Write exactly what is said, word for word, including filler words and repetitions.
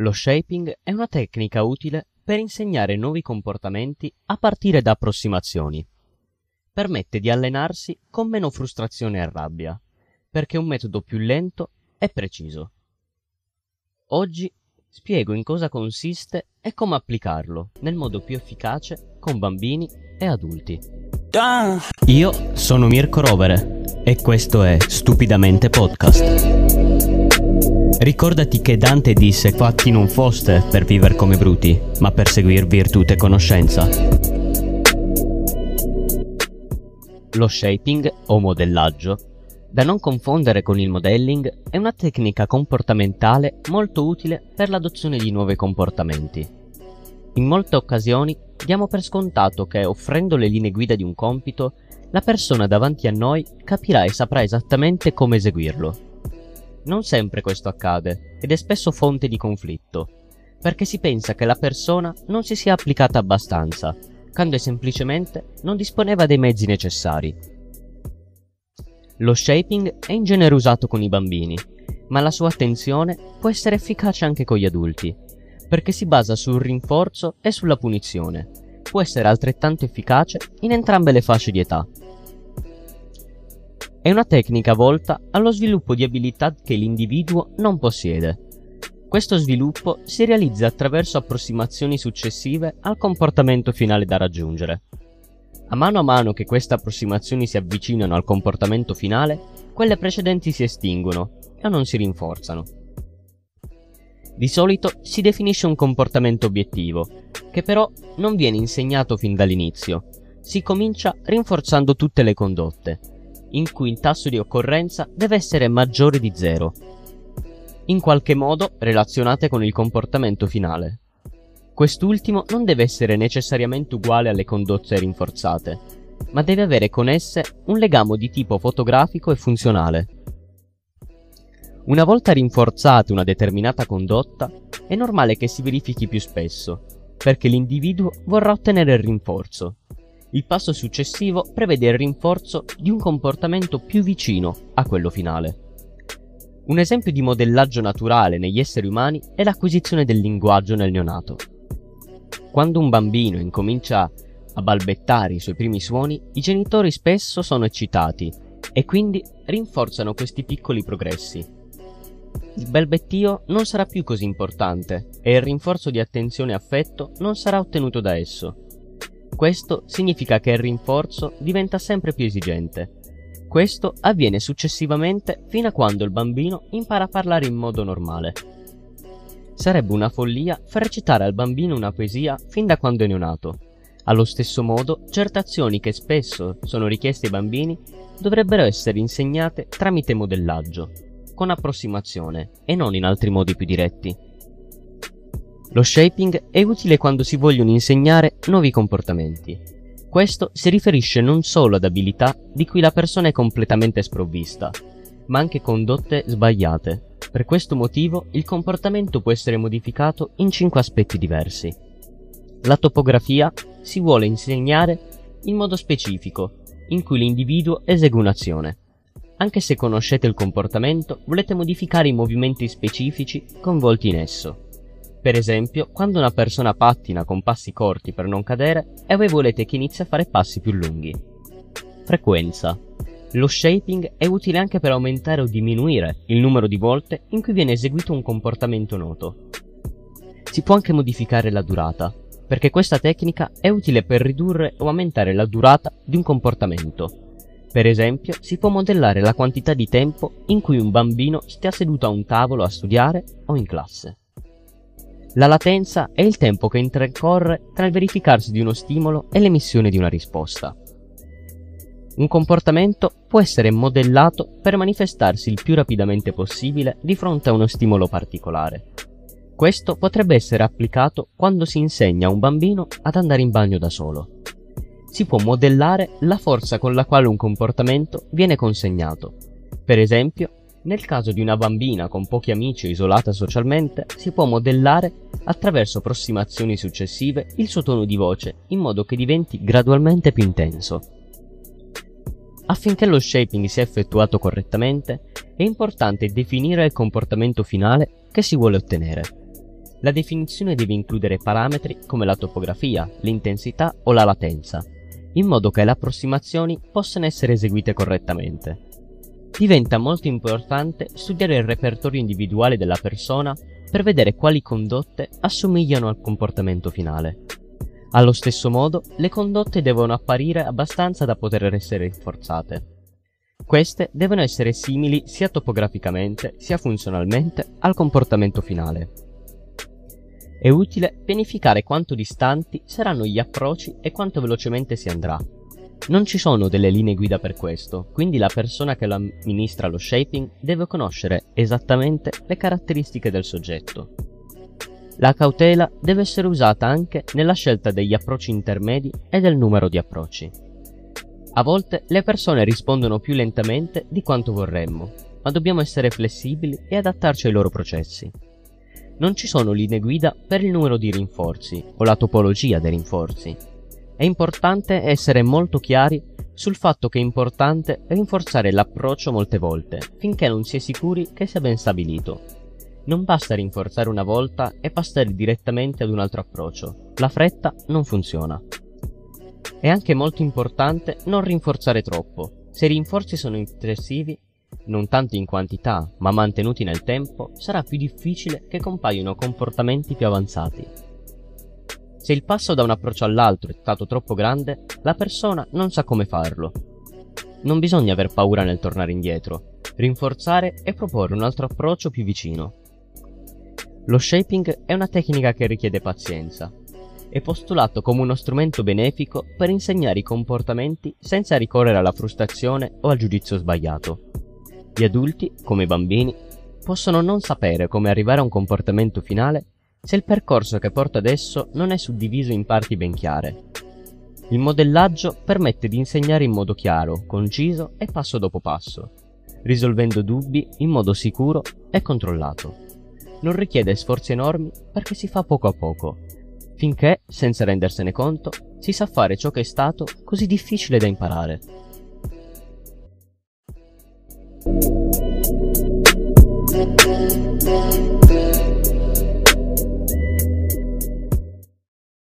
Lo shaping è una tecnica utile per insegnare nuovi comportamenti a partire da approssimazioni. Permette di allenarsi con meno frustrazione e rabbia, perché è un metodo più lento e preciso. Oggi spiego in cosa consiste e come applicarlo nel modo più efficace con bambini e adulti. Io sono Mirko Rovere e questo è Stupidamente Podcast. Ricordati che Dante disse: fatti non foste per vivere come bruti, ma per seguir virtù e conoscenza. Lo shaping o modellaggio, da non confondere con il modelling, è una tecnica comportamentale molto utile per l'adozione di nuovi comportamenti. In molte occasioni diamo per scontato che, offrendo le linee guida di un compito, la persona davanti a noi capirà e saprà esattamente come eseguirlo. Non sempre questo accade ed è spesso fonte di conflitto, perché si pensa che la persona non si sia applicata abbastanza, quando semplicemente non disponeva dei mezzi necessari. Lo shaping è in genere usato con i bambini, ma la sua attenzione può essere efficace anche con gli adulti, perché si basa sul rinforzo e sulla punizione. Può essere altrettanto efficace in entrambe le fasce di età. È una tecnica volta allo sviluppo di abilità che l'individuo non possiede. Questo sviluppo si realizza attraverso approssimazioni successive al comportamento finale da raggiungere. A mano a mano che queste approssimazioni si avvicinano al comportamento finale, quelle precedenti si estinguono o non si rinforzano. Di solito si definisce un comportamento obiettivo, che però non viene insegnato fin dall'inizio. Si comincia rinforzando tutte le condotte, in cui il tasso di occorrenza deve essere maggiore di zero, in qualche modo relazionate con il comportamento finale. Quest'ultimo non deve essere necessariamente uguale alle condotte rinforzate, ma deve avere con esse un legame di tipo fotografico e funzionale. Una volta rinforzata una determinata condotta, è normale che si verifichi più spesso, perché l'individuo vorrà ottenere il rinforzo. Il passo successivo prevede il rinforzo di un comportamento più vicino a quello finale. Un esempio di modellaggio naturale negli esseri umani è l'acquisizione del linguaggio nel neonato. Quando un bambino incomincia a balbettare i suoi primi suoni, i genitori spesso sono eccitati e quindi rinforzano questi piccoli progressi. Il balbettio non sarà più così importante e il rinforzo di attenzione e affetto non sarà ottenuto da esso. Questo significa che il rinforzo diventa sempre più esigente. Questo avviene successivamente fino a quando il bambino impara a parlare in modo normale. Sarebbe una follia far recitare al bambino una poesia fin da quando è neonato. Allo stesso modo, certe azioni che spesso sono richieste ai bambini dovrebbero essere insegnate tramite modellaggio, con approssimazione e non in altri modi più diretti. Lo shaping è utile quando si vogliono insegnare nuovi comportamenti. Questo si riferisce non solo ad abilità di cui la persona è completamente sprovvista, ma anche condotte sbagliate. Per questo motivo il comportamento può essere modificato in cinque aspetti diversi. La topografia si vuole insegnare in modo specifico, in cui l'individuo esegue un'azione. Anche se conoscete il comportamento, volete modificare i movimenti specifici coinvolti in esso. Per esempio, quando una persona pattina con passi corti per non cadere e voi volete che inizi a fare passi più lunghi. Frequenza. Lo shaping è utile anche per aumentare o diminuire il numero di volte in cui viene eseguito un comportamento noto. Si può anche modificare la durata, perché questa tecnica è utile per ridurre o aumentare la durata di un comportamento. Per esempio, si può modellare la quantità di tempo in cui un bambino stia seduto a un tavolo a studiare o in classe. La latenza è il tempo che intercorre tra il verificarsi di uno stimolo e l'emissione di una risposta. Un comportamento può essere modellato per manifestarsi il più rapidamente possibile di fronte a uno stimolo particolare. Questo potrebbe essere applicato quando si insegna a un bambino ad andare in bagno da solo. Si può modellare la forza con la quale un comportamento viene consegnato. Per esempio, nel caso di una bambina con pochi amici o isolata socialmente, si può modellare attraverso approssimazioni successive il suo tono di voce in modo che diventi gradualmente più intenso. Affinché lo shaping sia effettuato correttamente, è importante definire il comportamento finale che si vuole ottenere. La definizione deve includere parametri come la topografia, l'intensità o la latenza, in modo che le approssimazioni possano essere eseguite correttamente. Diventa molto importante studiare il repertorio individuale della persona per vedere quali condotte assomigliano al comportamento finale. Allo stesso modo, le condotte devono apparire abbastanza da poter essere rinforzate. Queste devono essere simili sia topograficamente sia funzionalmente al comportamento finale. È utile pianificare quanto distanti saranno gli approcci e quanto velocemente si andrà. Non ci sono delle linee guida per questo, quindi la persona che lo amministra lo shaping deve conoscere esattamente le caratteristiche del soggetto. La cautela deve essere usata anche nella scelta degli approcci intermedi e del numero di approcci. A volte le persone rispondono più lentamente di quanto vorremmo, ma dobbiamo essere flessibili e adattarci ai loro processi. Non ci sono linee guida per il numero di rinforzi o la topologia dei rinforzi. È importante essere molto chiari sul fatto che è importante rinforzare l'approccio molte volte, finché non si è sicuri che sia ben stabilito. Non basta rinforzare una volta e passare direttamente ad un altro approccio, la fretta non funziona. È anche molto importante non rinforzare troppo. Se i rinforzi sono eccessivi, non tanto in quantità, ma mantenuti nel tempo, sarà più difficile che compaiano comportamenti più avanzati. Se il passo da un approccio all'altro è stato troppo grande, la persona non sa come farlo. Non bisogna aver paura nel tornare indietro, rinforzare e proporre un altro approccio più vicino. Lo shaping è una tecnica che richiede pazienza. È postulato come uno strumento benefico per insegnare i comportamenti senza ricorrere alla frustrazione o al giudizio sbagliato. Gli adulti, come i bambini, possono non sapere come arrivare a un comportamento finale se il percorso che porta adesso non è suddiviso in parti ben chiare. Il modellaggio permette di insegnare in modo chiaro, conciso e passo dopo passo, risolvendo dubbi in modo sicuro e controllato. Non richiede sforzi enormi perché si fa poco a poco, finché, senza rendersene conto, si sa fare ciò che è stato così difficile da imparare.